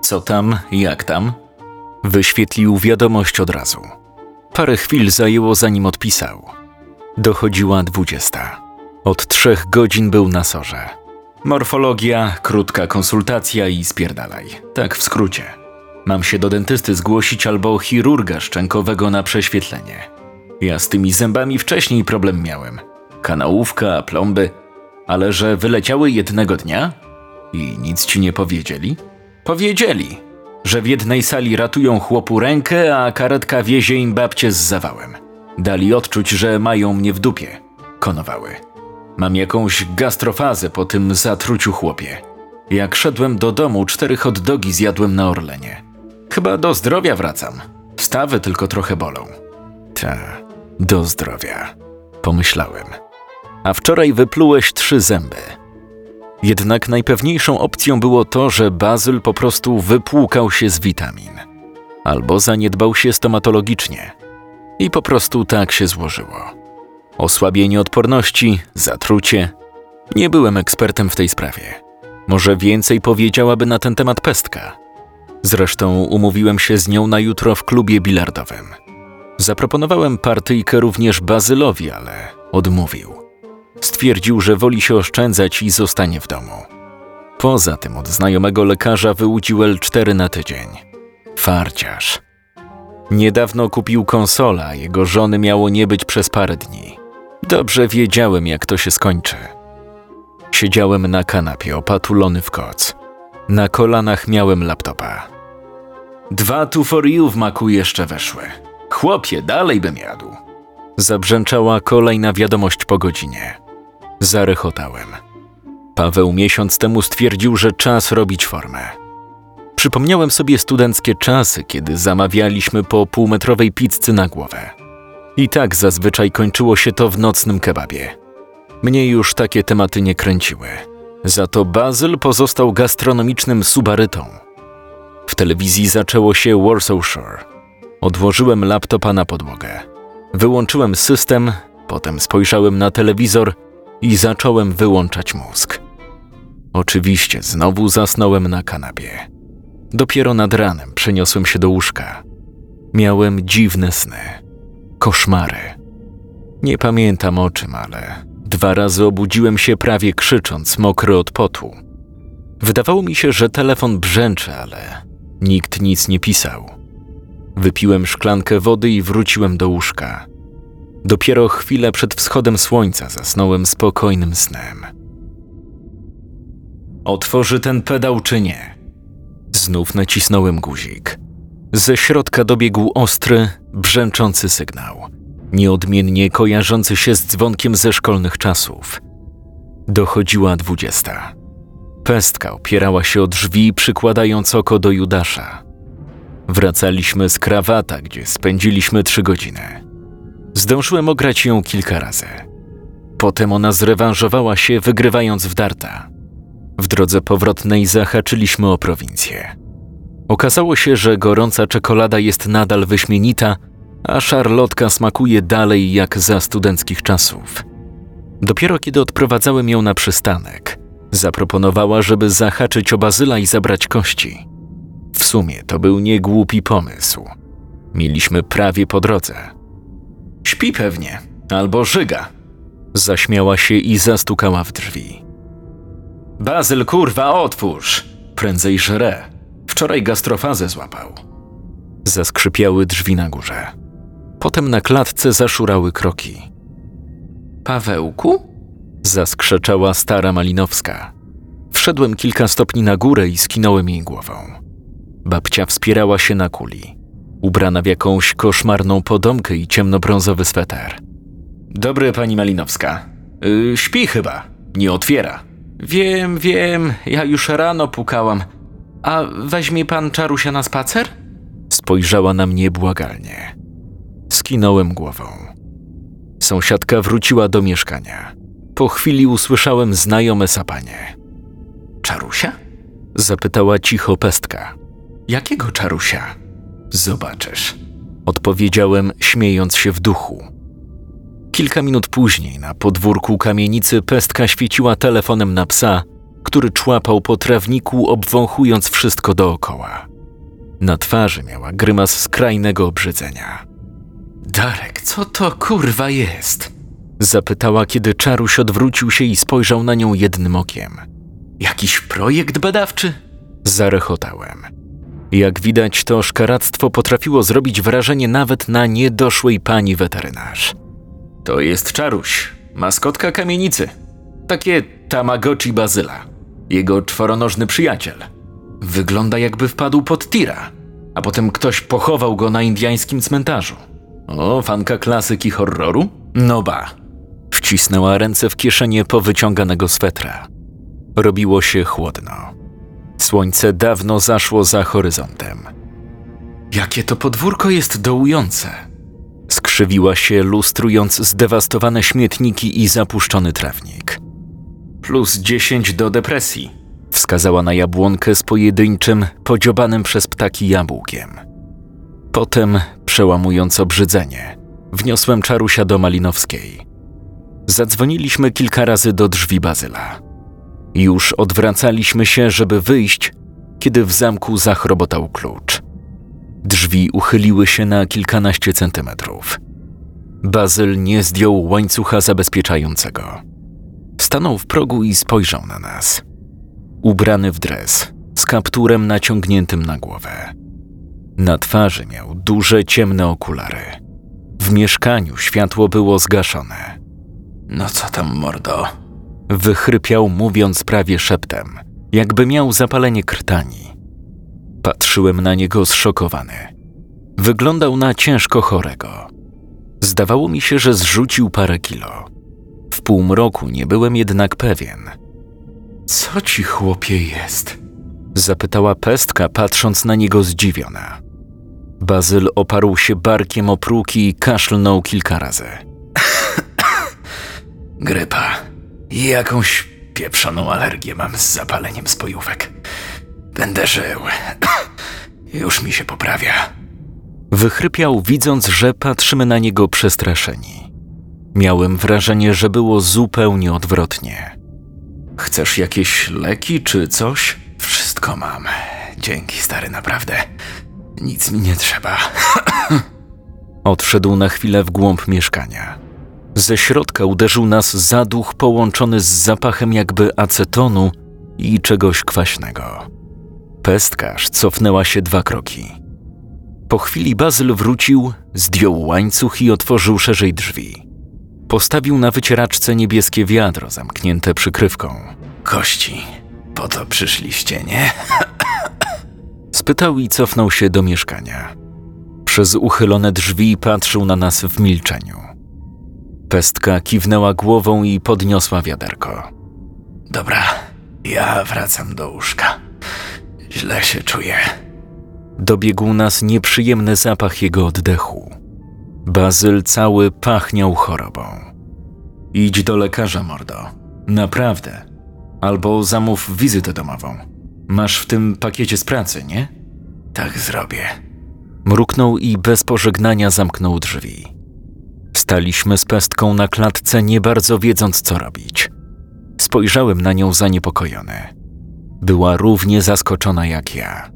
Co tam, jak tam? Wyświetlił wiadomość od razu. Parę chwil zajęło, zanim odpisał. Dochodziła 20. Od 3 godzin był na SOR-ze. Morfologia, krótka konsultacja i spierdalaj. Tak w skrócie. Mam się do dentysty zgłosić albo chirurga szczękowego na prześwietlenie. Ja z tymi zębami wcześniej problem miałem. Kanałówka, plomby. Ale że wyleciały jednego dnia? I nic ci nie powiedzieli? Powiedzieli, że w jednej sali ratują chłopu rękę, a karetka wiezie im babcię z zawałem. Dali odczuć, że mają mnie w dupie. Konowały. Mam jakąś gastrofazę po tym zatruciu chłopie. Jak szedłem do domu, 4 hot dogi zjadłem na Orlenie. Chyba do zdrowia wracam. Stawy tylko trochę bolą. Ta, do zdrowia. Pomyślałem. A wczoraj wyplułeś 3 zęby. Jednak najpewniejszą opcją było to, że Bazyl po prostu wypłukał się z witamin. Albo zaniedbał się stomatologicznie. I po prostu tak się złożyło. Osłabienie odporności, zatrucie. Nie byłem ekspertem w tej sprawie. Może więcej powiedziałaby na ten temat pestka. Zresztą umówiłem się z nią na jutro w klubie bilardowym. Zaproponowałem partyjkę również Bazylowi, ale odmówił. Stwierdził, że woli się oszczędzać i zostanie w domu. Poza tym od znajomego lekarza wyłudził L4 na tydzień. Farciarz. Niedawno kupił konsolę, a jego żony miało nie być przez parę dni. Dobrze wiedziałem, jak to się skończy. Siedziałem na kanapie opatulony w koc. Na kolanach miałem laptopa. 2 2 for you w maku jeszcze weszły. Chłopie, dalej bym jadł. Zabrzęczała kolejna wiadomość po godzinie. Zarechotałem. Paweł miesiąc temu stwierdził, że czas robić formę. Przypomniałem sobie studenckie czasy, kiedy zamawialiśmy po półmetrowej pizzy na głowę. I tak zazwyczaj kończyło się to w nocnym kebabie. Mnie już takie tematy nie kręciły. Za to Bazyl pozostał gastronomicznym subarytą. W telewizji zaczęło się Warsaw Shore. Odłożyłem laptopa na podłogę. Wyłączyłem system, potem spojrzałem na telewizor i zacząłem wyłączać mózg. Oczywiście znowu zasnąłem na kanapie. Dopiero nad ranem przeniosłem się do łóżka. Miałem dziwne sny. Koszmary. Nie pamiętam o czym, ale 2 razy obudziłem się prawie krzycząc, mokry od potu. Wydawało mi się, że telefon brzęczy, ale nikt nic nie pisał. Wypiłem szklankę wody i wróciłem do łóżka. Dopiero chwilę przed wschodem słońca zasnąłem spokojnym snem. Otworzy ten pedał czy nie? Znów nacisnąłem guzik. Ze środka dobiegł ostry, brzęczący sygnał, nieodmiennie kojarzący się z dzwonkiem ze szkolnych czasów. Dochodziła 20. Pestka opierała się o drzwi, przykładając oko do Judasza. Wracaliśmy z Krawata, gdzie spędziliśmy 3 godziny. Zdążyłem ograć ją kilka razy. Potem ona zrewanżowała się, wygrywając w darta. W drodze powrotnej zahaczyliśmy o prowincję. Okazało się, że gorąca czekolada jest nadal wyśmienita, a szarlotka smakuje dalej jak za studenckich czasów. Dopiero kiedy odprowadzałem ją na przystanek, zaproponowała, żeby zahaczyć o Bazyla i zabrać kości. W sumie to był niegłupi pomysł. Mieliśmy prawie po drodze. Śpi pewnie, albo żyga. Zaśmiała się i zastukała w drzwi. Bazyl, kurwa, otwórz! Prędzej żre. Wczoraj gastrofazę złapał. Zaskrzypiały drzwi na górze. Potem na klatce zaszurały kroki. Pawełku? Zaskrzeczała stara Malinowska. Wszedłem kilka stopni na górę i skinąłem jej głową. Babcia wspierała się na kuli, ubrana w jakąś koszmarną podomkę i ciemnobrązowy sweter. Dobry, pani Malinowska. Śpi chyba, nie otwiera. Wiem, ja już rano pukałam. A weźmie pan Czarusia na spacer? Spojrzała na mnie błagalnie. Skinąłem głową. Sąsiadka wróciła do mieszkania. Po chwili usłyszałem znajome sapanie. Czarusia? Zapytała cicho pestka. Jakiego Czarusia? Zobaczysz. Odpowiedziałem, śmiejąc się w duchu. Kilka minut później na podwórku kamienicy pestka świeciła telefonem na psa, który człapał po trawniku, obwąchując wszystko dookoła. Na twarzy miała grymas skrajnego obrzydzenia. Darek, co to kurwa jest? Zapytała, kiedy Czaruś odwrócił się i spojrzał na nią jednym okiem. Jakiś projekt badawczy? Zarechotałem. Jak widać, to szkaractwo potrafiło zrobić wrażenie nawet na niedoszłej pani weterynarz. To jest Czaruś, maskotka kamienicy. Takie Tamagotchi Bazyla. Jego czworonożny przyjaciel. Wygląda, jakby wpadł pod tira, a potem ktoś pochował go na indiańskim cmentarzu. O, fanka klasyki horroru? No ba. Wcisnęła ręce w kieszenie powyciąganego swetra. Robiło się chłodno. Słońce dawno zaszło za horyzontem. Jakie to podwórko jest dołujące! Skrzywiła się, lustrując zdewastowane śmietniki i zapuszczony trawnik. +10 do depresji. Wskazała na jabłonkę z pojedynczym, podziobanym przez ptaki jabłkiem. Potem, przełamując obrzydzenie, wniosłem Czarusia do Malinowskiej. Zadzwoniliśmy kilka razy do drzwi Bazyla. Już odwracaliśmy się, żeby wyjść, kiedy w zamku zachrobotał klucz. Drzwi uchyliły się na kilkanaście centymetrów. Bazyl nie zdjął łańcucha zabezpieczającego. Stanął w progu i spojrzał na nas. Ubrany w dres, z kapturem naciągniętym na głowę. Na twarzy miał duże, ciemne okulary. W mieszkaniu światło było zgaszone. No co tam, mordo? Wychrypiał, mówiąc prawie szeptem, jakby miał zapalenie krtani. Patrzyłem na niego zszokowany. Wyglądał na ciężko chorego. Zdawało mi się, że zrzucił parę kilo. W półmroku nie byłem jednak pewien. Co ci, chłopie, jest? Zapytała pestka, patrząc na niego zdziwiona. Bazyl oparł się barkiem o próg i kaszlnął kilka razy. Grypa. Jakąś pieprzoną alergię mam z zapaleniem spojówek. Będę żył. Już mi się poprawia. Wychrypiał, widząc, że patrzymy na niego przestraszeni. Miałem wrażenie, że było zupełnie odwrotnie. Chcesz jakieś leki czy coś? Wszystko mam. Dzięki, stary, naprawdę. Nic mi nie trzeba. Odszedł na chwilę w głąb mieszkania. Ze środka uderzył nas zaduch połączony z zapachem jakby acetonu i czegoś kwaśnego. Pestkarz cofnęła się 2 kroki. Po chwili Bazyl wrócił, zdjął łańcuch i otworzył szerzej drzwi. Postawił na wycieraczce niebieskie wiadro zamknięte przykrywką. Kości, po to przyszliście, nie? Spytał i cofnął się do mieszkania. Przez uchylone drzwi patrzył na nas w milczeniu. Pestka kiwnęła głową i podniosła wiaderko. Dobra, ja wracam do łóżka. Źle się czuję. Dobiegł nas nieprzyjemny zapach jego oddechu. Bazyl cały pachniał chorobą. Idź do lekarza, mordo. Naprawdę. Albo zamów wizytę domową. Masz w tym pakiecie z pracy, nie? Tak zrobię. Mruknął i bez pożegnania zamknął drzwi. Staliśmy z pestką na klatce, nie bardzo wiedząc, co robić. Spojrzałem na nią zaniepokojony. Była równie zaskoczona jak ja.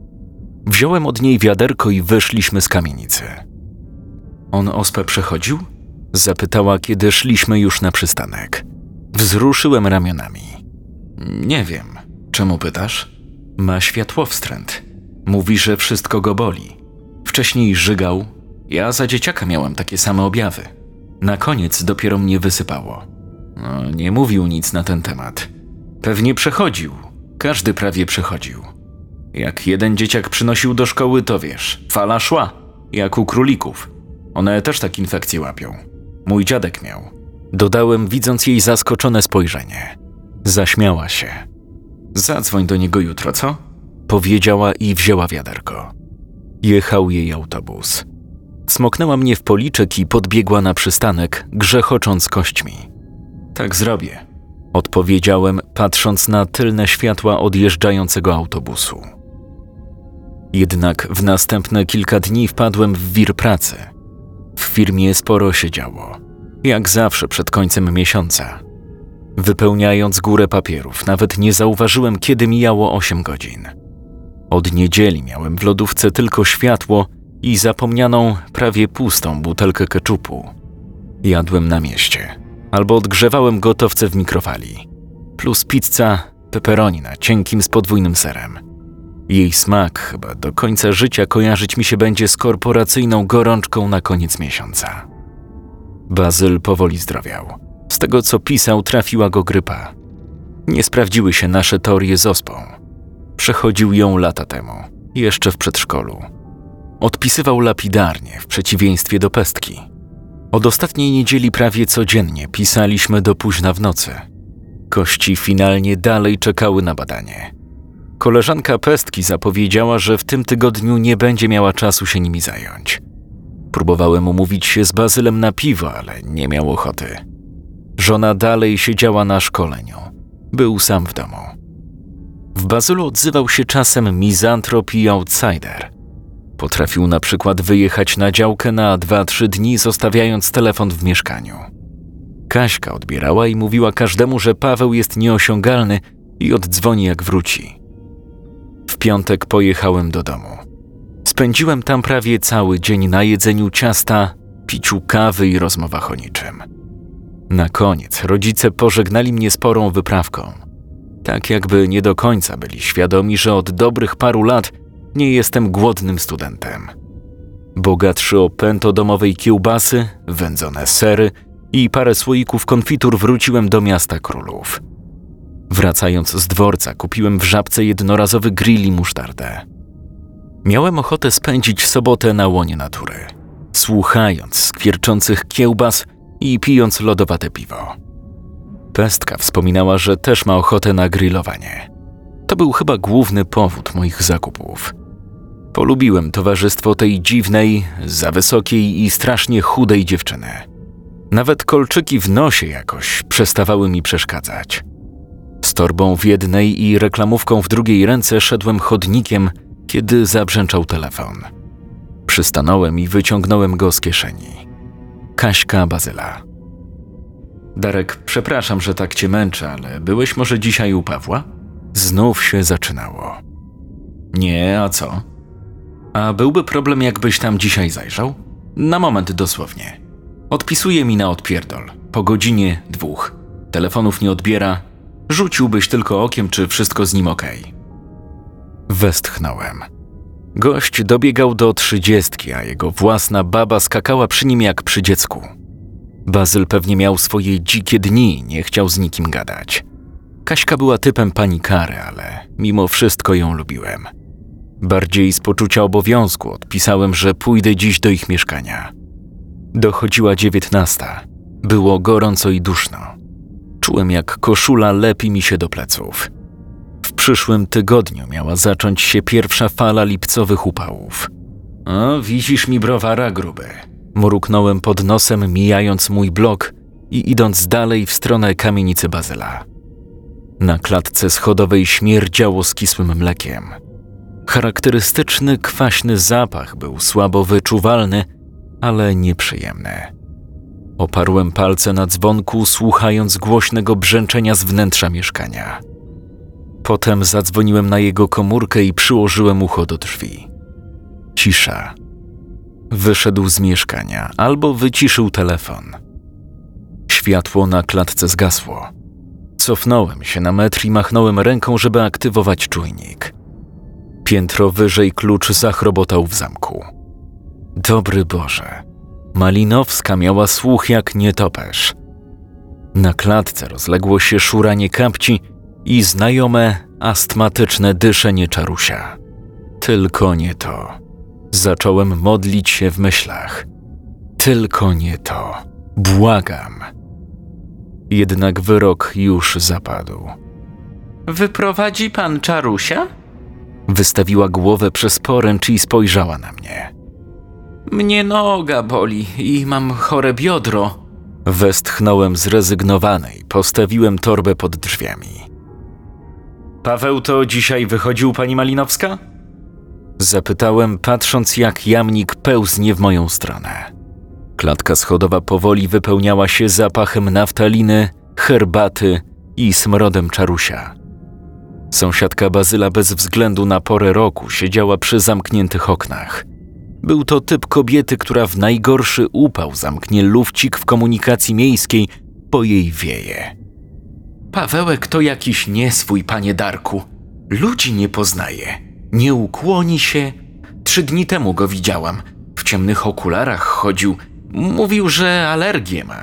Wziąłem od niej wiaderko i wyszliśmy z kamienicy. On ospę przechodził? Zapytała, kiedy szliśmy już na przystanek. Wzruszyłem ramionami. Nie wiem. Czemu pytasz? Ma światłowstręt. Mówi, że wszystko go boli. Wcześniej żygał. Ja za dzieciaka miałem takie same objawy. Na koniec dopiero mnie wysypało. No, nie mówił nic na ten temat. Pewnie przechodził. Każdy prawie przechodził. Jak jeden dzieciak przynosił do szkoły, to wiesz, fala szła. Jak u królików. One też tak infekcje łapią. Mój dziadek miał. Dodałem, widząc jej zaskoczone spojrzenie. Zaśmiała się. Zadzwoń do niego jutro, co? Powiedziała i wzięła wiaderko. Jechał jej autobus. Smoknęła mnie w policzek i podbiegła na przystanek, grzechocząc kośćmi. Tak zrobię. Odpowiedziałem, patrząc na tylne światła odjeżdżającego autobusu. Jednak w następne kilka dni wpadłem w wir pracy. W firmie sporo się działo. Jak zawsze przed końcem miesiąca. Wypełniając górę papierów, nawet nie zauważyłem, kiedy mijało 8 godzin. Od niedzieli miałem w lodówce tylko światło i zapomnianą, prawie pustą butelkę keczupu. Jadłem na mieście, albo odgrzewałem gotowce w mikrofali. Plus pizza, pepperoni na cienkim z podwójnym serem. Jej smak chyba do końca życia kojarzyć mi się będzie z korporacyjną gorączką na koniec miesiąca. Bazyl powoli zdrowiał. Z tego co pisał, trafiła go grypa. Nie sprawdziły się nasze teorie z ospą. Przechodził ją lata temu, jeszcze w przedszkolu. Odpisywał lapidarnie, w przeciwieństwie do pestki. Od ostatniej niedzieli prawie codziennie pisaliśmy do późna w nocy. Kości finalnie dalej czekały na badanie. Koleżanka pestki zapowiedziała, że w tym tygodniu nie będzie miała czasu się nimi zająć. Próbowałem umówić się z Bazylem na piwo, ale nie miał ochoty. Żona dalej siedziała na szkoleniu. Był sam w domu. W Bazylu odzywał się czasem mizantrop i outsider. Potrafił na przykład wyjechać na działkę na 2-3 dni, zostawiając telefon w mieszkaniu. Kaśka odbierała i mówiła każdemu, że Paweł jest nieosiągalny i oddzwoni jak wróci. W piątek pojechałem do domu. Spędziłem tam prawie cały dzień na jedzeniu ciasta, piciu kawy i rozmowach o niczym. Na koniec rodzice pożegnali mnie sporą wyprawką. Tak jakby nie do końca byli świadomi, że od dobrych paru lat nie jestem głodnym studentem. Bogatszy o pęto domowej kiełbasy, wędzone sery i parę słoików konfitur wróciłem do miasta królów. Wracając z dworca kupiłem w Żabce jednorazowy grill i musztardę. Miałem ochotę spędzić sobotę na łonie natury, słuchając skwierczących kiełbas i pijąc lodowate piwo. Pestka wspominała, że też ma ochotę na grillowanie. To był chyba główny powód moich zakupów. Polubiłem towarzystwo tej dziwnej, za wysokiej i strasznie chudej dziewczyny. Nawet kolczyki w nosie jakoś przestawały mi przeszkadzać. Z torbą w jednej i reklamówką w drugiej ręce szedłem chodnikiem, kiedy zabrzęczał telefon. Przystanąłem i wyciągnąłem go z kieszeni. Kaśka Bazyla. Darek, przepraszam, że tak cię męczę, ale byłeś może dzisiaj u Pawła? Znów się zaczynało. Nie, a co? A byłby problem, jakbyś tam dzisiaj zajrzał? Na moment dosłownie. Odpisuje mi na odpierdol. Po godzinie 2. Telefonów nie odbiera. Rzuciłbyś tylko okiem, czy wszystko z nim okej. Westchnąłem. Gość dobiegał do 30, a jego własna baba skakała przy nim jak przy dziecku. Bazyl pewnie miał swoje dzikie dni, nie chciał z nikim gadać. Kaśka była typem panikary, ale mimo wszystko ją lubiłem. Bardziej z poczucia obowiązku odpisałem, że pójdę dziś do ich mieszkania. Dochodziła 19. Było gorąco i duszno. Czułem, jak koszula lepi mi się do pleców. W przyszłym tygodniu miała zacząć się pierwsza fala lipcowych upałów. O, widzisz mi browara, gruby. Mruknąłem pod nosem, mijając mój blok i idąc dalej w stronę kamienicy Bazyla. Na klatce schodowej śmierdziało skisłym mlekiem. Charakterystyczny, kwaśny zapach był słabo wyczuwalny, ale nieprzyjemny. Oparłem palce na dzwonku, słuchając głośnego brzęczenia z wnętrza mieszkania. Potem zadzwoniłem na jego komórkę i przyłożyłem ucho do drzwi. Cisza. Wyszedł z mieszkania albo wyciszył telefon. Światło na klatce zgasło. Cofnąłem się na metr i machnąłem ręką, żeby aktywować czujnik. Piętro wyżej klucz zachrobotał w zamku. Dobry Boże, Malinowska miała słuch jak nietoperz. Na klatce rozległo się szuranie kapci i znajome, astmatyczne dyszenie czarusia. Tylko nie to. Zacząłem modlić się w myślach. Tylko nie to. Błagam. Jednak wyrok już zapadł. Wyprowadzi pan czarusia? Wystawiła głowę przez poręcz i spojrzała na mnie. Mnie noga boli i mam chore biodro. Westchnąłem zrezygnowany i postawiłem torbę pod drzwiami. Paweł, to dzisiaj wychodził pani Malinowska? Zapytałem, patrząc jak jamnik pełznie w moją stronę. Klatka schodowa powoli wypełniała się zapachem naftaliny, herbaty i smrodem czarusia. Sąsiadka Bazyla bez względu na porę roku siedziała przy zamkniętych oknach. Był to typ kobiety, która w najgorszy upał zamknie lufcik w komunikacji miejskiej, bo jej wieje. Pawełek to jakiś nieswój, panie Darku. Ludzi nie poznaje, nie ukłoni się. 3 dni temu go widziałam. W ciemnych okularach chodził. Mówił, że alergię ma.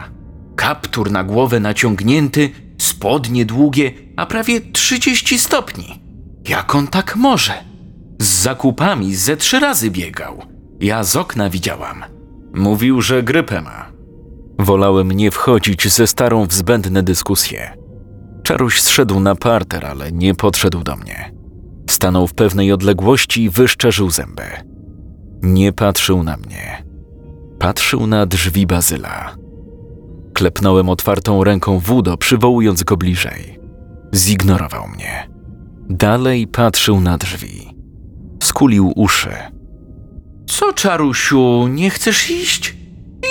Kaptur na głowę naciągnięty, spodnie długie, a prawie 30 stopni. Jak on tak może? Z zakupami 3 razy biegał. Ja z okna widziałam. Mówił, że grypę ma. Wolałem nie wchodzić ze starą w zbędne dyskusje. Czaruś zszedł na parter, ale nie podszedł do mnie. Stanął w pewnej odległości i wyszczerzył zęby. Nie patrzył na mnie. Patrzył na drzwi Bazyla. Klepnąłem otwartą ręką Wudo, przywołując go bliżej. Zignorował mnie. Dalej patrzył na drzwi. Skulił uszy. Co, Czarusiu, nie chcesz iść?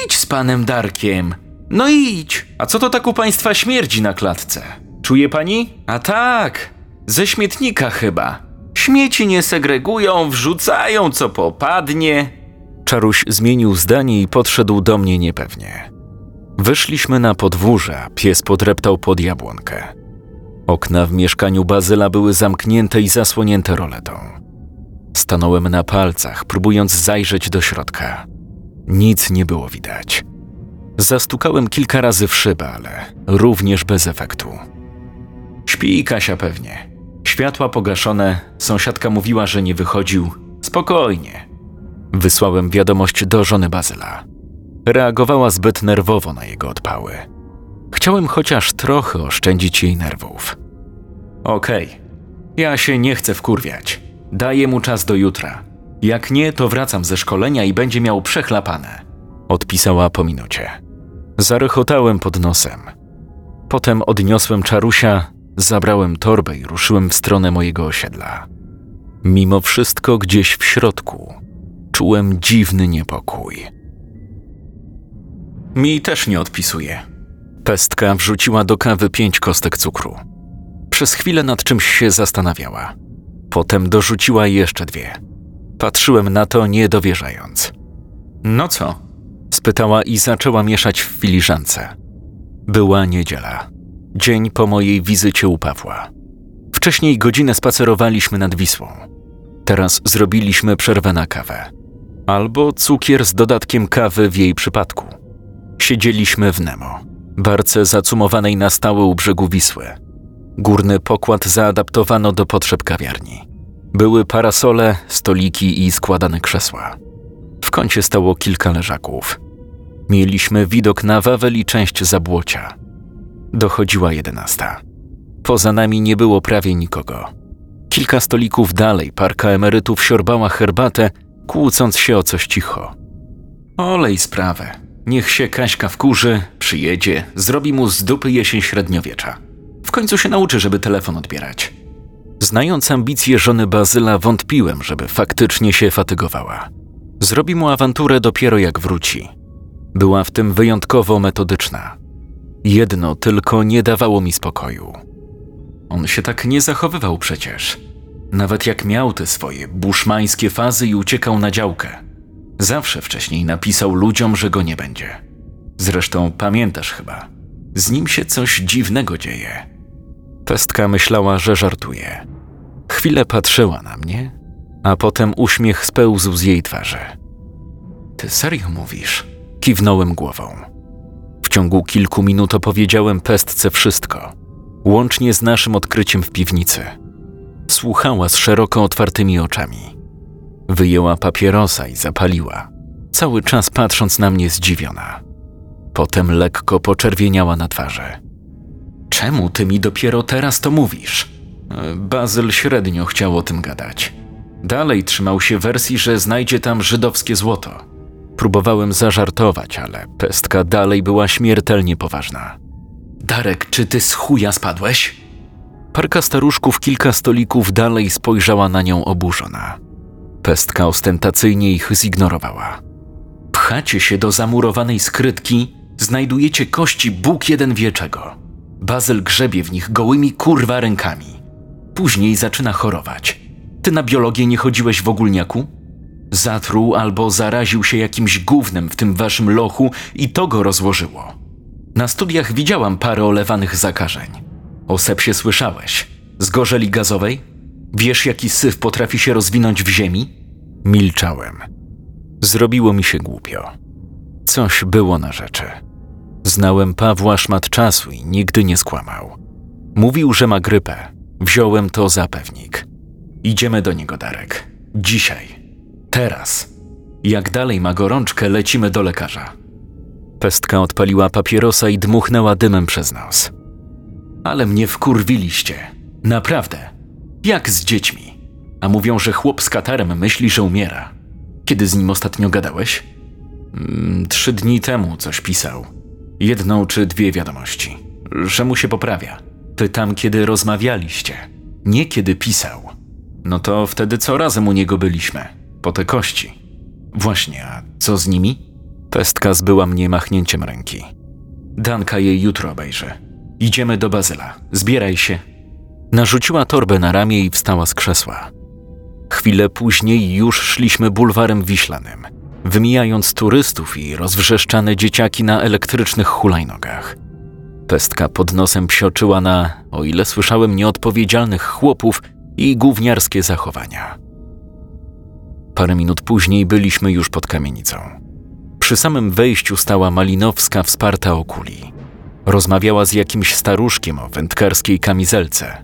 Idź z panem Darkiem. No idź. A co to tak u państwa śmierdzi na klatce? Czuje pani? A tak, ze śmietnika chyba. Śmieci nie segregują, wrzucają co popadnie. Czaruś zmienił zdanie i podszedł do mnie niepewnie. Wyszliśmy na podwórze, a pies podreptał pod jabłonkę. Okna w mieszkaniu Bazyla były zamknięte i zasłonięte roletą. Stanąłem na palcach, próbując zajrzeć do środka. Nic nie było widać. Zastukałem kilka razy w szybę, ale również bez efektu. Śpi Kasia pewnie. Światła pogaszone, sąsiadka mówiła, że nie wychodził. Spokojnie. Wysłałem wiadomość do żony Bazyla. Reagowała zbyt nerwowo na jego odpały. Chciałem chociaż trochę oszczędzić jej nerwów. Okej. Ja się nie chcę wkurwiać. Daję mu czas do jutra. Jak nie, to wracam ze szkolenia i będzie miał przechlapane. Odpisała po minucie. Zarechotałem pod nosem. Potem odniosłem Czarusia, zabrałem torbę i ruszyłem w stronę mojego osiedla. Mimo wszystko gdzieś w środku czułem dziwny niepokój. Mi też nie odpisuje. Pestka wrzuciła do kawy 5 kostek cukru. Przez chwilę nad czymś się zastanawiała. Potem dorzuciła jeszcze 2. Patrzyłem na to, niedowierzając. No co? Spytała i zaczęła mieszać w filiżance. Była niedziela. Dzień po mojej wizycie u Pawła. Wcześniej godzinę spacerowaliśmy nad Wisłą. Teraz zrobiliśmy przerwę na kawę. Albo cukier z dodatkiem kawy w jej przypadku. Siedzieliśmy w Nemo, barce zacumowanej na stałe u brzegu Wisły. Górny pokład zaadaptowano do potrzeb kawiarni. Były parasole, stoliki i składane krzesła. W kącie stało kilka leżaków. Mieliśmy widok na Wawel i część Zabłocia. Dochodziła 11:00. Poza nami nie było prawie nikogo. Kilka stolików dalej parka emerytów siorbała herbatę, kłócąc się o coś cicho. Olej sprawę. Niech się Kaśka wkurzy, przyjedzie, zrobi mu z dupy jesień średniowiecza. W końcu się nauczy, żeby telefon odbierać. Znając ambicje żony Bazyla, wątpiłem, żeby faktycznie się fatygowała. Zrobi mu awanturę dopiero jak wróci. Była w tym wyjątkowo metodyczna. Jedno tylko nie dawało mi spokoju. On się tak nie zachowywał przecież. Nawet jak miał te swoje buszmańskie fazy i uciekał na działkę. Zawsze wcześniej napisał ludziom, że go nie będzie. Zresztą pamiętasz chyba. Z nim się coś dziwnego dzieje. Pestka myślała, że żartuje. Chwilę patrzyła na mnie, a potem uśmiech spełzł z jej twarzy. Ty serio mówisz? Kiwnąłem głową. W ciągu kilku minut opowiedziałem Pestce wszystko, łącznie z naszym odkryciem w piwnicy. Słuchała z szeroko otwartymi oczami. Wyjęła papierosa i zapaliła, cały czas patrząc na mnie zdziwiona. Potem lekko poczerwieniała na twarzy. Czemu ty mi dopiero teraz to mówisz? Bazyl średnio chciał o tym gadać. Dalej trzymał się wersji, że znajdzie tam żydowskie złoto. Próbowałem zażartować, ale Pestka dalej była śmiertelnie poważna. Darek, czy ty z chuja spadłeś? Parka staruszków kilka stolików dalej spojrzała na nią oburzona. Pestka ostentacyjnie ich zignorowała. Pchacie się do zamurowanej skrytki, znajdujecie kości Bóg jeden wie czego. Bazyl grzebie w nich gołymi kurwa rękami. Później zaczyna chorować. Ty na biologię nie chodziłeś w ogólniaku? Zatruł albo zaraził się jakimś gównem w tym waszym lochu i to go rozłożyło. Na studiach widziałam parę olewanych zakażeń. O sepsie słyszałeś. Z gorzeli gazowej? Wiesz, jaki syf potrafi się rozwinąć w ziemi? Milczałem. Zrobiło mi się głupio. Coś było na rzeczy. Znałem Pawła szmat czasu i nigdy nie skłamał. Mówił, że ma grypę. Wziąłem to za pewnik. Idziemy do niego, Darek. Dzisiaj. Teraz. Jak dalej ma gorączkę, lecimy do lekarza. Pestka odpaliła papierosa i dmuchnęła dymem przez nos. Ale mnie wkurwiliście. Naprawdę. Jak z dziećmi. A mówią, że chłop z katarem myśli, że umiera. Kiedy z nim ostatnio gadałeś? 3 dni temu coś pisał. 1 czy 2 wiadomości. Że mu się poprawia. Pytam, kiedy rozmawialiście. Nie kiedy pisał. No to wtedy co razem u niego byliśmy. Po te kości. Właśnie, a co z nimi? Pestka zbyła mnie machnięciem ręki. Danka jej jutro obejrzy. Idziemy do Bazyla. Zbieraj się. Narzuciła torbę na ramię i wstała z krzesła. Chwilę później już szliśmy bulwarem Wiślanym, wymijając turystów i rozwrzeszczane dzieciaki na elektrycznych hulajnogach. Pestka pod nosem psioczyła na, o ile słyszałem, nieodpowiedzialnych chłopów i gówniarskie zachowania. Parę minut później byliśmy już pod kamienicą. Przy samym wejściu stała Malinowska wsparta o kuli. Rozmawiała z jakimś staruszkiem o wędkarskiej kamizelce.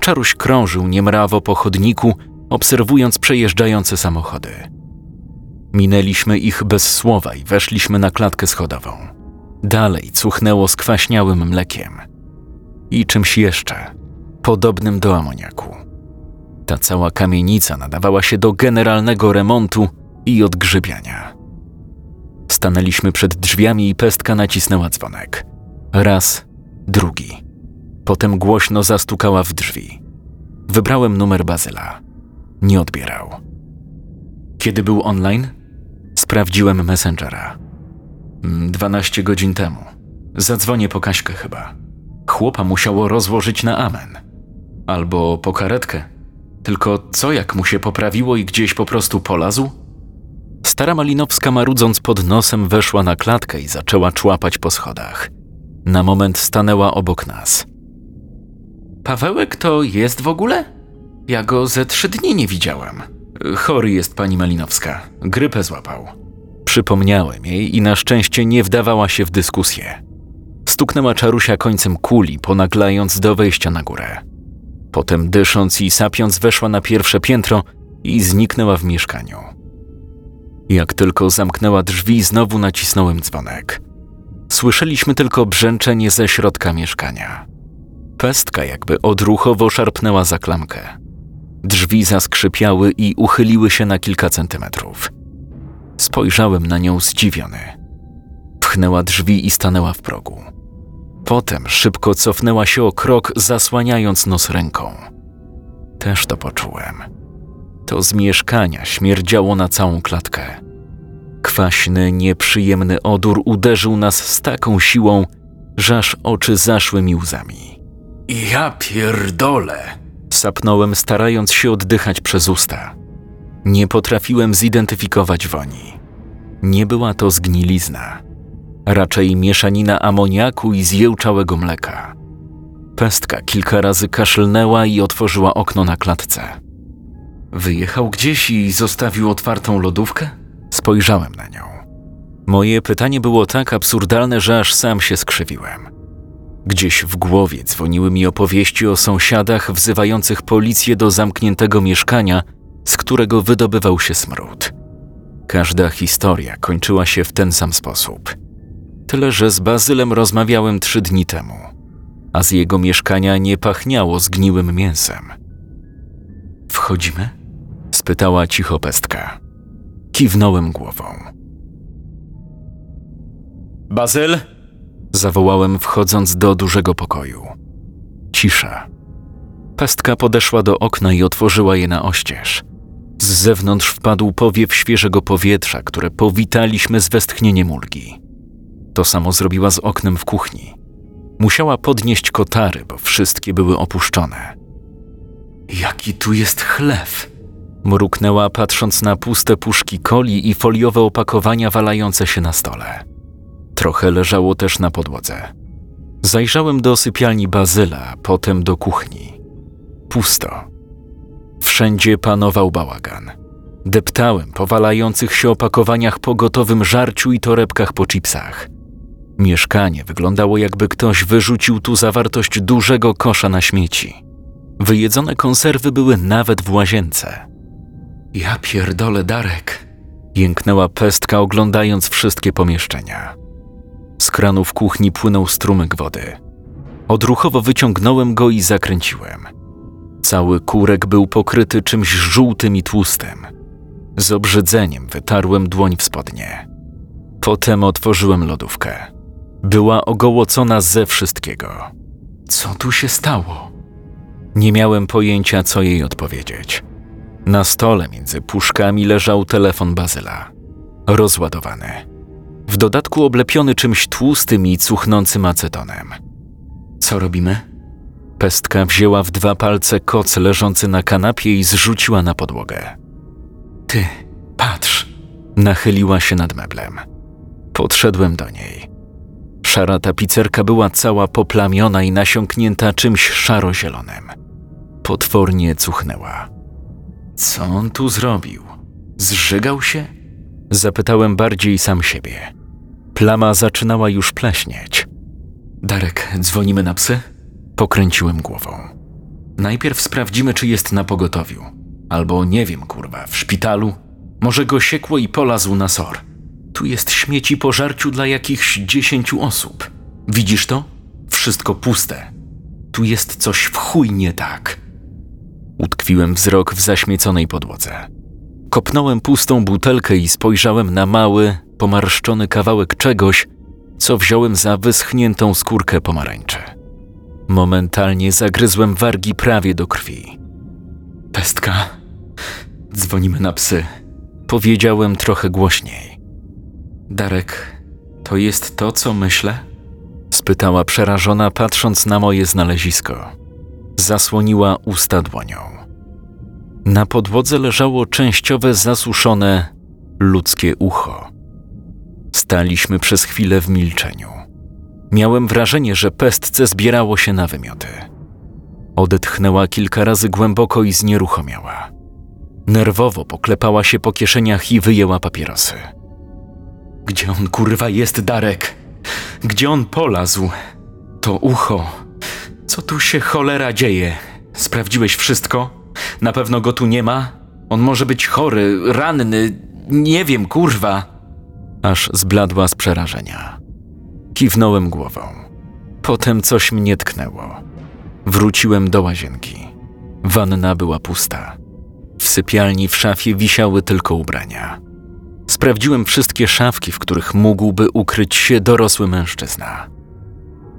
Czaruś krążył niemrawo po chodniku, obserwując przejeżdżające samochody. Minęliśmy ich bez słowa i weszliśmy na klatkę schodową. Dalej cuchnęło skwaśniałym mlekiem. I czymś jeszcze, podobnym do amoniaku. Ta cała kamienica nadawała się do generalnego remontu i odgrzybiania. Stanęliśmy przed drzwiami i pestka nacisnęła dzwonek. Raz, drugi. Potem głośno zastukała w drzwi. Wybrałem numer Bazyla. Nie odbierał. Kiedy był online? Sprawdziłem Messengera. 12 godzin temu. Zadzwonię po Kaśkę chyba. Chłopa musiało rozłożyć na amen. Albo po karetkę. Tylko co jak mu się poprawiło i gdzieś po prostu polazł? Stara Malinowska marudząc pod nosem weszła na klatkę i zaczęła człapać po schodach. Na moment stanęła obok nas. Pawełek to jest w ogóle? Ja go ze 3 dni nie widziałam. Chory jest pani Malinowska. Grypę złapał. Przypomniałem jej i na szczęście nie wdawała się w dyskusję. Stuknęła Czarusia końcem kuli, ponaglając do wejścia na górę. Potem dysząc i sapiąc weszła na pierwsze piętro i zniknęła w mieszkaniu. Jak tylko zamknęła drzwi, znowu nacisnąłem dzwonek. Słyszeliśmy tylko brzęczenie ze środka mieszkania. Pestka jakby odruchowo szarpnęła za klamkę. Drzwi zaskrzypiały i uchyliły się na kilka centymetrów. Spojrzałem na nią zdziwiony. Pchnęła drzwi i stanęła w progu. Potem szybko cofnęła się o krok, zasłaniając nos ręką. Też to poczułem. To z mieszkania śmierdziało na całą klatkę. Kwaśny, nieprzyjemny odór uderzył nas z taką siłą, że aż oczy zaszły mi łzami. Ja pierdolę! Sapnąłem, starając się oddychać przez usta. Nie potrafiłem zidentyfikować woni. Nie była to zgnilizna. Raczej mieszanina amoniaku i zjełczałego mleka. Pestka kilka razy kaszlnęła i otworzyła okno na klatce. Wyjechał gdzieś i zostawił otwartą lodówkę? Spojrzałem na nią. Moje pytanie było tak absurdalne, że aż sam się skrzywiłem. Gdzieś w głowie dzwoniły mi opowieści o sąsiadach wzywających policję do zamkniętego mieszkania, z którego wydobywał się smród. Każda historia kończyła się w ten sam sposób. Tyle, że z Bazylem rozmawiałem 3 dni temu, a z jego mieszkania nie pachniało zgniłym mięsem. Wchodzimy? Spytała cicho pestka. Kiwnąłem głową. Bazyl! Zawołałem, wchodząc do dużego pokoju. Cisza. Pestka podeszła do okna i otworzyła je na oścież. Z zewnątrz wpadł powiew świeżego powietrza, które powitaliśmy z westchnieniem ulgi. To samo zrobiła z oknem w kuchni. Musiała podnieść kotary, bo wszystkie były opuszczone. Jaki tu jest chlew! Mruknęła, patrząc na puste puszki coli i foliowe opakowania walające się na stole. Trochę leżało też na podłodze. Zajrzałem do sypialni Bazyla, potem do kuchni. Pusto. Wszędzie panował bałagan. Deptałem po walających się opakowaniach po gotowym żarciu i torebkach po chipsach. Mieszkanie wyglądało, jakby ktoś wyrzucił tu zawartość dużego kosza na śmieci. Wyjedzone konserwy były nawet w łazience. Ja pierdolę, Darek! Jęknęła pestka, oglądając wszystkie pomieszczenia. Z kranu w kuchni płynął strumyk wody. Odruchowo wyciągnąłem go i zakręciłem. Cały kurek był pokryty czymś żółtym i tłustym. Z obrzydzeniem wytarłem dłoń w spodnie. Potem otworzyłem lodówkę. Była ogołocona ze wszystkiego. Co tu się stało? Nie miałem pojęcia, co jej odpowiedzieć. Na stole między puszkami leżał telefon Bazyla. Rozładowany. W dodatku oblepiony czymś tłustym i cuchnącym acetonem. Co robimy? Pestka wzięła w 2 palce koc leżący na kanapie i zrzuciła na podłogę. Ty, patrz! Nachyliła się nad meblem. Podszedłem do niej. Szara tapicerka była cała poplamiona i nasiąknięta czymś szaro-zielonym. Potwornie cuchnęła. Co on tu zrobił? Zżygał się? Zapytałem bardziej sam siebie. Plama zaczynała już pleśnieć. Darek, dzwonimy na psy? Pokręciłem głową. Najpierw sprawdzimy, czy jest na pogotowiu. Albo nie wiem, kurwa, w szpitalu. Może go siekło i polazł na SOR. Tu jest śmieci po żarciu dla jakichś 10 osób. Widzisz to? Wszystko puste. Tu jest coś w chuj nie tak. Utkwiłem wzrok w zaśmieconej podłodze. Kopnąłem pustą butelkę i spojrzałem na mały, pomarszczony kawałek czegoś, co wziąłem za wyschniętą skórkę pomarańczy. Momentalnie zagryzłem wargi prawie do krwi. Pestka, dzwonimy na psy. Powiedziałem trochę głośniej. Darek, to jest to, co myślę? Spytała przerażona, patrząc na moje znalezisko. Zasłoniła usta dłonią. Na podłodze leżało częściowe, zasuszone ludzkie ucho. Staliśmy przez chwilę w milczeniu. Miałem wrażenie, że pestce zbierało się na wymioty. Odetchnęła kilka razy głęboko i znieruchomiała. Nerwowo poklepała się po kieszeniach i wyjęła papierosy. Gdzie on, kurwa, jest, Darek? Gdzie on polazł? To ucho. Co tu się cholera dzieje? Sprawdziłeś wszystko? Na pewno go tu nie ma? On może być chory, ranny, nie wiem, kurwa. Aż zbladła z przerażenia. Kiwnąłem głową. Potem coś mnie tknęło. Wróciłem do łazienki. Wanna była pusta. W sypialni w szafie wisiały tylko ubrania. Sprawdziłem wszystkie szafki, w których mógłby ukryć się dorosły mężczyzna.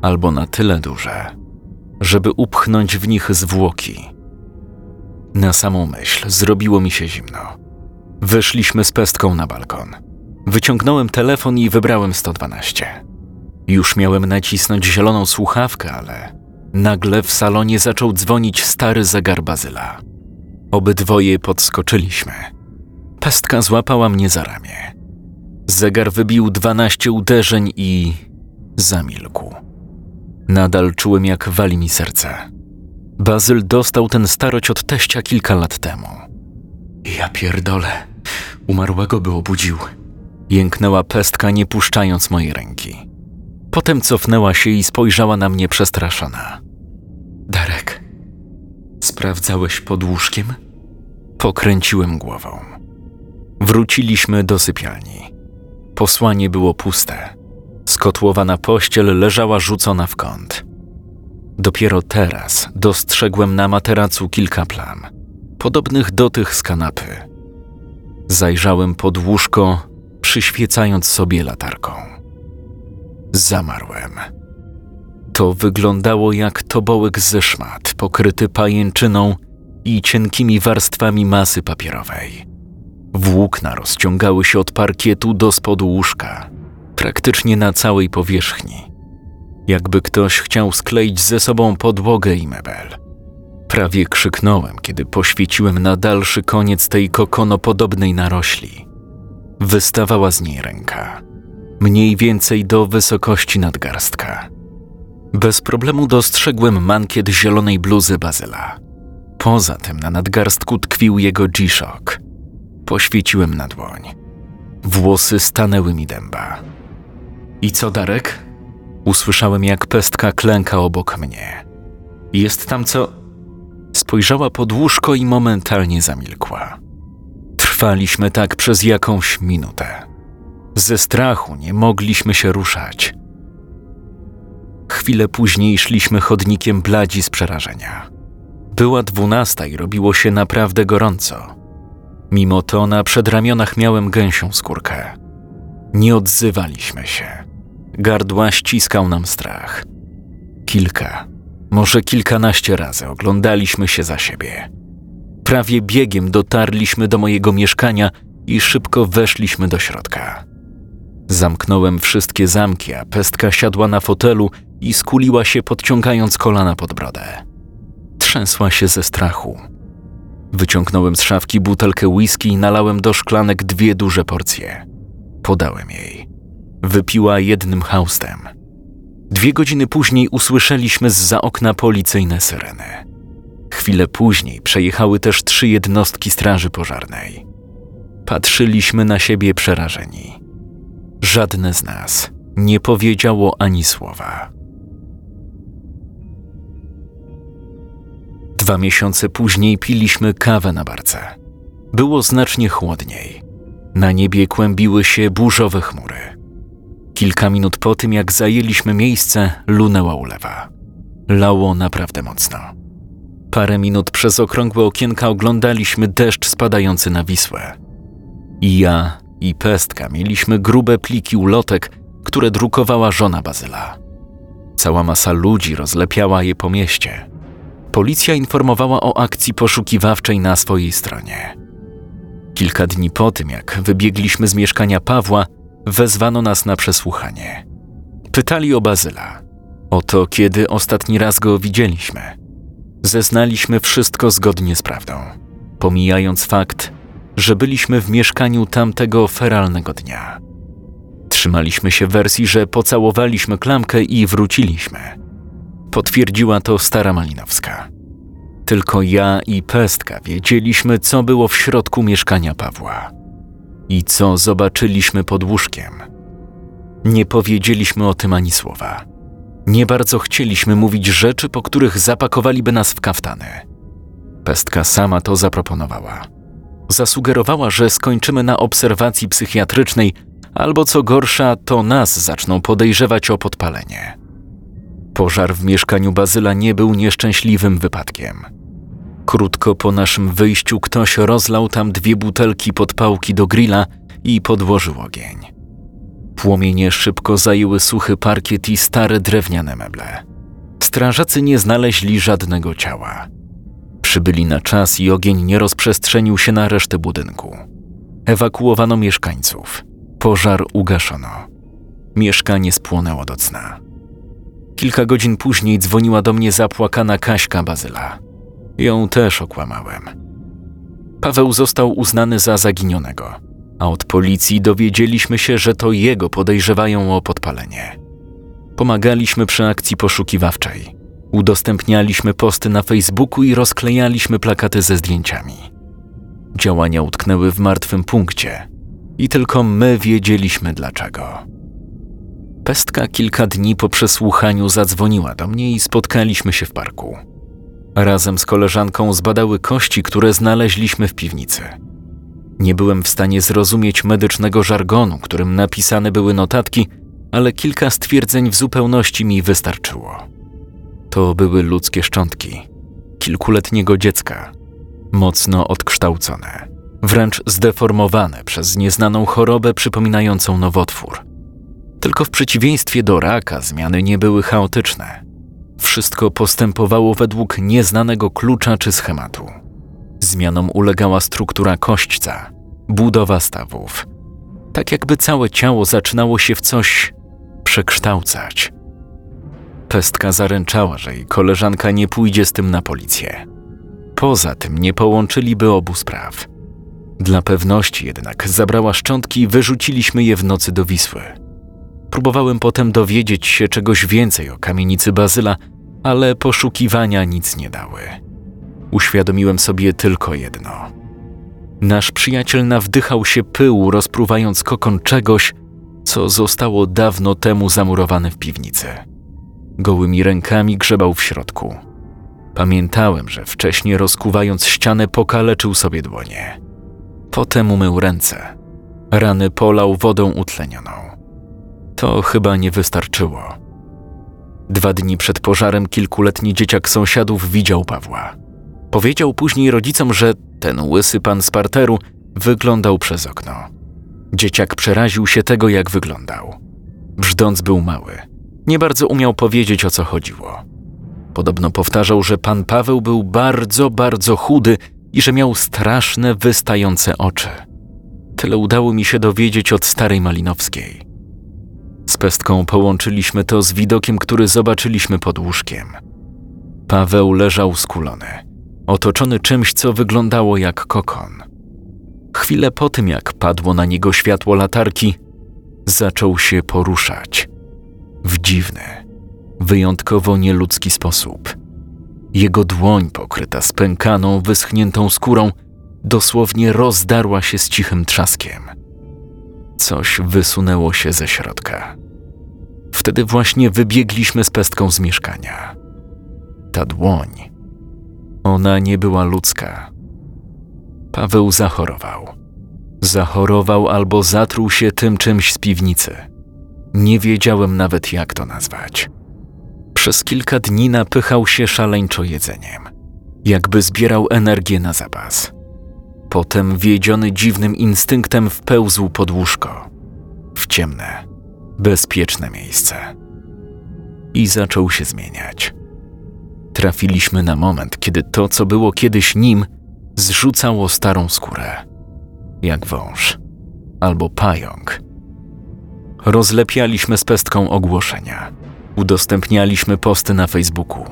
Albo na tyle duże, żeby upchnąć w nich zwłoki. Na samą myśl zrobiło mi się zimno. Wyszliśmy z pestką na balkon. Wyciągnąłem telefon i wybrałem 112. Już miałem nacisnąć zieloną słuchawkę, ale nagle w salonie zaczął dzwonić stary zegar Bazyla. Obydwoje podskoczyliśmy. Pestka złapała mnie za ramię. Zegar wybił 12 uderzeń i zamilkł. Nadal czułem, jak wali mi serce. Bazyl dostał ten staroć od teścia kilka lat temu. Ja pierdolę, umarłego by obudził. Jęknęła pestka, nie puszczając mojej ręki. Potem cofnęła się i spojrzała na mnie przestraszona. Darek, sprawdzałeś pod łóżkiem? Pokręciłem głową. Wróciliśmy do sypialni. Posłanie było puste. Skotłowana pościel leżała rzucona w kąt. Dopiero teraz dostrzegłem na materacu kilka plam, podobnych do tych z kanapy. Zajrzałem pod łóżko, przyświecając sobie latarką. Zamarłem. To wyglądało jak tobołek ze szmat, pokryty pajęczyną i cienkimi warstwami masy papierowej. Włókna rozciągały się od parkietu do spodu łóżka, praktycznie na całej powierzchni. jakby ktoś chciał skleić ze sobą podłogę i mebel. Prawie krzyknąłem, kiedy poświeciłem na dalszy koniec tej kokonopodobnej narośli. Wystawała z niej ręka, mniej więcej do wysokości nadgarstka. Bez problemu dostrzegłem mankiet zielonej bluzy Bazyla. Poza tym na nadgarstku tkwił jego G-Shock. Poświeciłem na dłoń. Włosy stanęły mi dęba. I co, Darek? Usłyszałem, jak pestka klęka obok mnie. Jest tam co... Spojrzała pod łóżko i momentalnie zamilkła. Trwaliśmy tak przez jakąś minutę. Ze strachu nie mogliśmy się ruszać. Chwilę później szliśmy chodnikiem bladzi z przerażenia. Była 12:00 i robiło się naprawdę gorąco. Mimo to na przedramionach miałem gęsią skórkę. Nie odzywaliśmy się. Gardła ściskał nam strach. Kilka, może kilkanaście razy oglądaliśmy się za siebie. Prawie biegiem dotarliśmy do mojego mieszkania i szybko weszliśmy do środka. Zamknąłem wszystkie zamki, a pestka siadła na fotelu i skuliła się, podciągając kolana pod brodę. Trzęsła się ze strachu. Wyciągnąłem z szafki butelkę whisky i nalałem do szklanek 2 duże porcje. Podałem jej. Wypiła jednym haustem. 2 godziny później usłyszeliśmy zza okna policyjne syreny. Chwilę później przejechały też 3 jednostki straży pożarnej. Patrzyliśmy na siebie przerażeni. Żadne z nas nie powiedziało ani słowa. 2 miesiące później piliśmy kawę na barce. Było znacznie chłodniej. Na niebie kłębiły się burzowe chmury. Kilka minut po tym, jak zajęliśmy miejsce, lunęła ulewa. Lało naprawdę mocno. Parę minut przez okrągłe okienka oglądaliśmy deszcz spadający na Wisłę. I ja i pestka mieliśmy grube pliki ulotek, które drukowała żona Bazyla. Cała masa ludzi rozlepiała je po mieście. Policja informowała o akcji poszukiwawczej na swojej stronie. Kilka dni po tym, jak wybiegliśmy z mieszkania Pawła, wezwano nas na przesłuchanie. Pytali o Bazyla, o to, kiedy ostatni raz go widzieliśmy. Zeznaliśmy wszystko zgodnie z prawdą, pomijając fakt, że byliśmy w mieszkaniu tamtego feralnego dnia. Trzymaliśmy się wersji, że pocałowaliśmy klamkę i wróciliśmy. Potwierdziła to stara Malinowska. Tylko ja i pestka wiedzieliśmy, co było w środku mieszkania Pawła i co zobaczyliśmy pod łóżkiem. Nie powiedzieliśmy o tym ani słowa. Nie bardzo chcieliśmy mówić rzeczy, po których zapakowaliby nas w kaftany. Pestka sama to zaproponowała. Zasugerowała, że skończymy na obserwacji psychiatrycznej, albo co gorsza, to nas zaczną podejrzewać o podpalenie. Pożar w mieszkaniu Bazyla nie był nieszczęśliwym wypadkiem. Krótko po naszym wyjściu ktoś rozlał tam 2 butelki podpałki do grilla i podłożył ogień. Płomienie szybko zajęły suchy parkiet i stare drewniane meble. Strażacy nie znaleźli żadnego ciała. Przybyli na czas i ogień nie rozprzestrzenił się na resztę budynku. Ewakuowano mieszkańców. Pożar ugaszono. Mieszkanie spłonęło do cna. Kilka godzin później dzwoniła do mnie zapłakana Kaśka Bazyla. Ją też okłamałem. Paweł został uznany za zaginionego, a od policji dowiedzieliśmy się, że to jego podejrzewają o podpalenie. Pomagaliśmy przy akcji poszukiwawczej. Udostępnialiśmy posty na Facebooku i rozklejaliśmy plakaty ze zdjęciami. Działania utknęły w martwym punkcie i tylko my wiedzieliśmy dlaczego. Pestka kilka dni po przesłuchaniu zadzwoniła do mnie i spotkaliśmy się w parku. Razem z koleżanką zbadały kości, które znaleźliśmy w piwnicy. Nie byłem w stanie zrozumieć medycznego żargonu, którym napisane były notatki, ale kilka stwierdzeń w zupełności mi wystarczyło. To były ludzkie szczątki kilkuletniego dziecka, mocno odkształcone, wręcz zdeformowane przez nieznaną chorobę przypominającą nowotwór. Tylko w przeciwieństwie do raka zmiany nie były chaotyczne. Wszystko postępowało według nieznanego klucza czy schematu. Zmianom ulegała struktura kośćca, budowa stawów. Tak jakby całe ciało zaczynało się w coś przekształcać. Terapeutka zaręczała, że jej koleżanka nie pójdzie z tym na policję. Poza tym nie połączyliby obu spraw. Dla pewności jednak zabrała szczątki i wyrzuciliśmy je w nocy do Wisły. Próbowałem potem dowiedzieć się czegoś więcej o kamienicy Bazyla, ale poszukiwania nic nie dały. Uświadomiłem sobie tylko jedno. Nasz przyjaciel nawdychał się pyłu, rozpruwając kokon czegoś, co zostało dawno temu zamurowane w piwnicy. Gołymi rękami grzebał w środku. Pamiętałem, że wcześniej rozkuwając ścianę pokaleczył sobie dłonie. Potem umył ręce. Rany polał wodą utlenioną. To chyba nie wystarczyło. 2 dni przed pożarem kilkuletni dzieciak sąsiadów widział Pawła. Powiedział później rodzicom, że ten łysy pan z parteru wyglądał przez okno. Dzieciak przeraził się tego, jak wyglądał. Brzdąc był mały. Nie bardzo umiał powiedzieć, o co chodziło. Podobno powtarzał, że pan Paweł był bardzo, bardzo chudy i że miał straszne, wystające oczy. Tyle udało mi się dowiedzieć od starej Malinowskiej. Z pestką połączyliśmy to z widokiem, który zobaczyliśmy pod łóżkiem. Paweł leżał skulony, otoczony czymś, co wyglądało jak kokon. Chwilę po tym, jak padło na niego światło latarki, zaczął się poruszać. W dziwny, wyjątkowo nieludzki sposób. Jego dłoń, pokryta spękaną, wyschniętą skórą, dosłownie rozdarła się z cichym trzaskiem. Coś wysunęło się ze środka. Wtedy właśnie wybiegliśmy z pestką z mieszkania. Ta dłoń, ona nie była ludzka. Paweł zachorował. Zachorował albo zatruł się tym czymś z piwnicy. Nie wiedziałem nawet, jak to nazwać. Przez kilka dni napychał się szaleńczo jedzeniem. Jakby zbierał energię na zapas. Potem wiedziony dziwnym instynktem wpełzł pod łóżko. W ciemne, bezpieczne miejsce. I zaczął się zmieniać. Trafiliśmy na moment, kiedy to, co było kiedyś nim, zrzucało starą skórę. Jak wąż. Albo pająk. Rozlepialiśmy z pestką ogłoszenia. Udostępnialiśmy posty na Facebooku.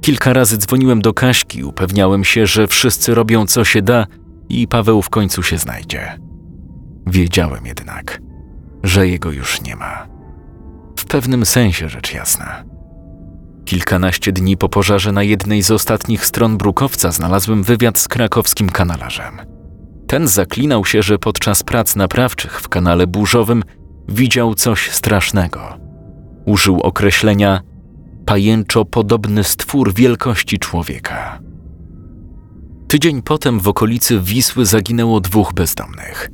Kilka razy dzwoniłem do Kaśki, upewniałem się, że wszyscy robią co się da i Paweł w końcu się znajdzie. Wiedziałem jednak, że jego już nie ma. W pewnym sensie rzecz jasna. Kilkanaście dni po pożarze na jednej z ostatnich stron Brukowca znalazłem wywiad z krakowskim kanalarzem. Ten zaklinał się, że podczas prac naprawczych w kanale burzowym widział coś strasznego. Użył określenia pajęczopodobny stwór wielkości człowieka. Tydzień potem w okolicy Wisły zaginęło 2 bezdomnych.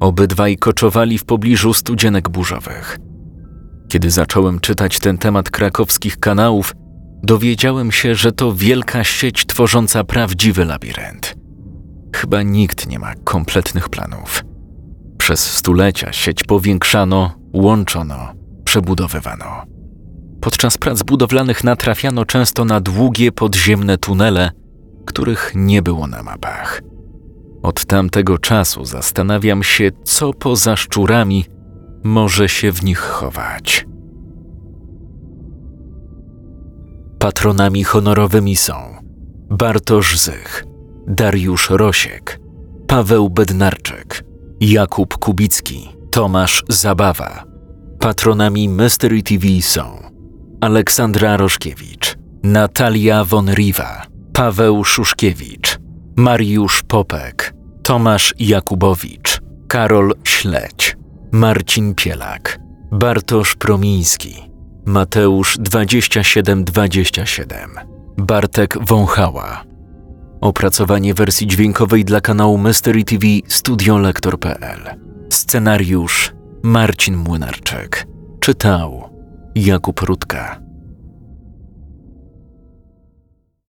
Obydwaj koczowali w pobliżu studzienek burzowych. Kiedy zacząłem czytać ten temat krakowskich kanałów, dowiedziałem się, że to wielka sieć tworząca prawdziwy labirynt. Chyba nikt nie ma kompletnych planów. Przez stulecia sieć powiększano, łączono, przebudowywano. Podczas prac budowlanych natrafiano często na długie podziemne tunele, których nie było na mapach. Od tamtego czasu zastanawiam się, co poza szczurami może się w nich chować. Patronami honorowymi są Bartosz Zych, Dariusz Rosiek, Paweł Bednarczyk, Jakub Kubicki, Tomasz Zabawa. Patronami Mystery TV są Aleksandra Roszkiewicz, Natalia von Riva, Paweł Szuszkiewicz, Mariusz Popek, Tomasz Jakubowicz, Karol Śleć, Marcin Pielak, Bartosz Promiński, Mateusz 2727, Bartek Wąchała. Opracowanie wersji dźwiękowej dla kanału Mystery TV studiolektor.pl. Scenariusz Marcin Młynarczyk. Czytał Jakub Rutka.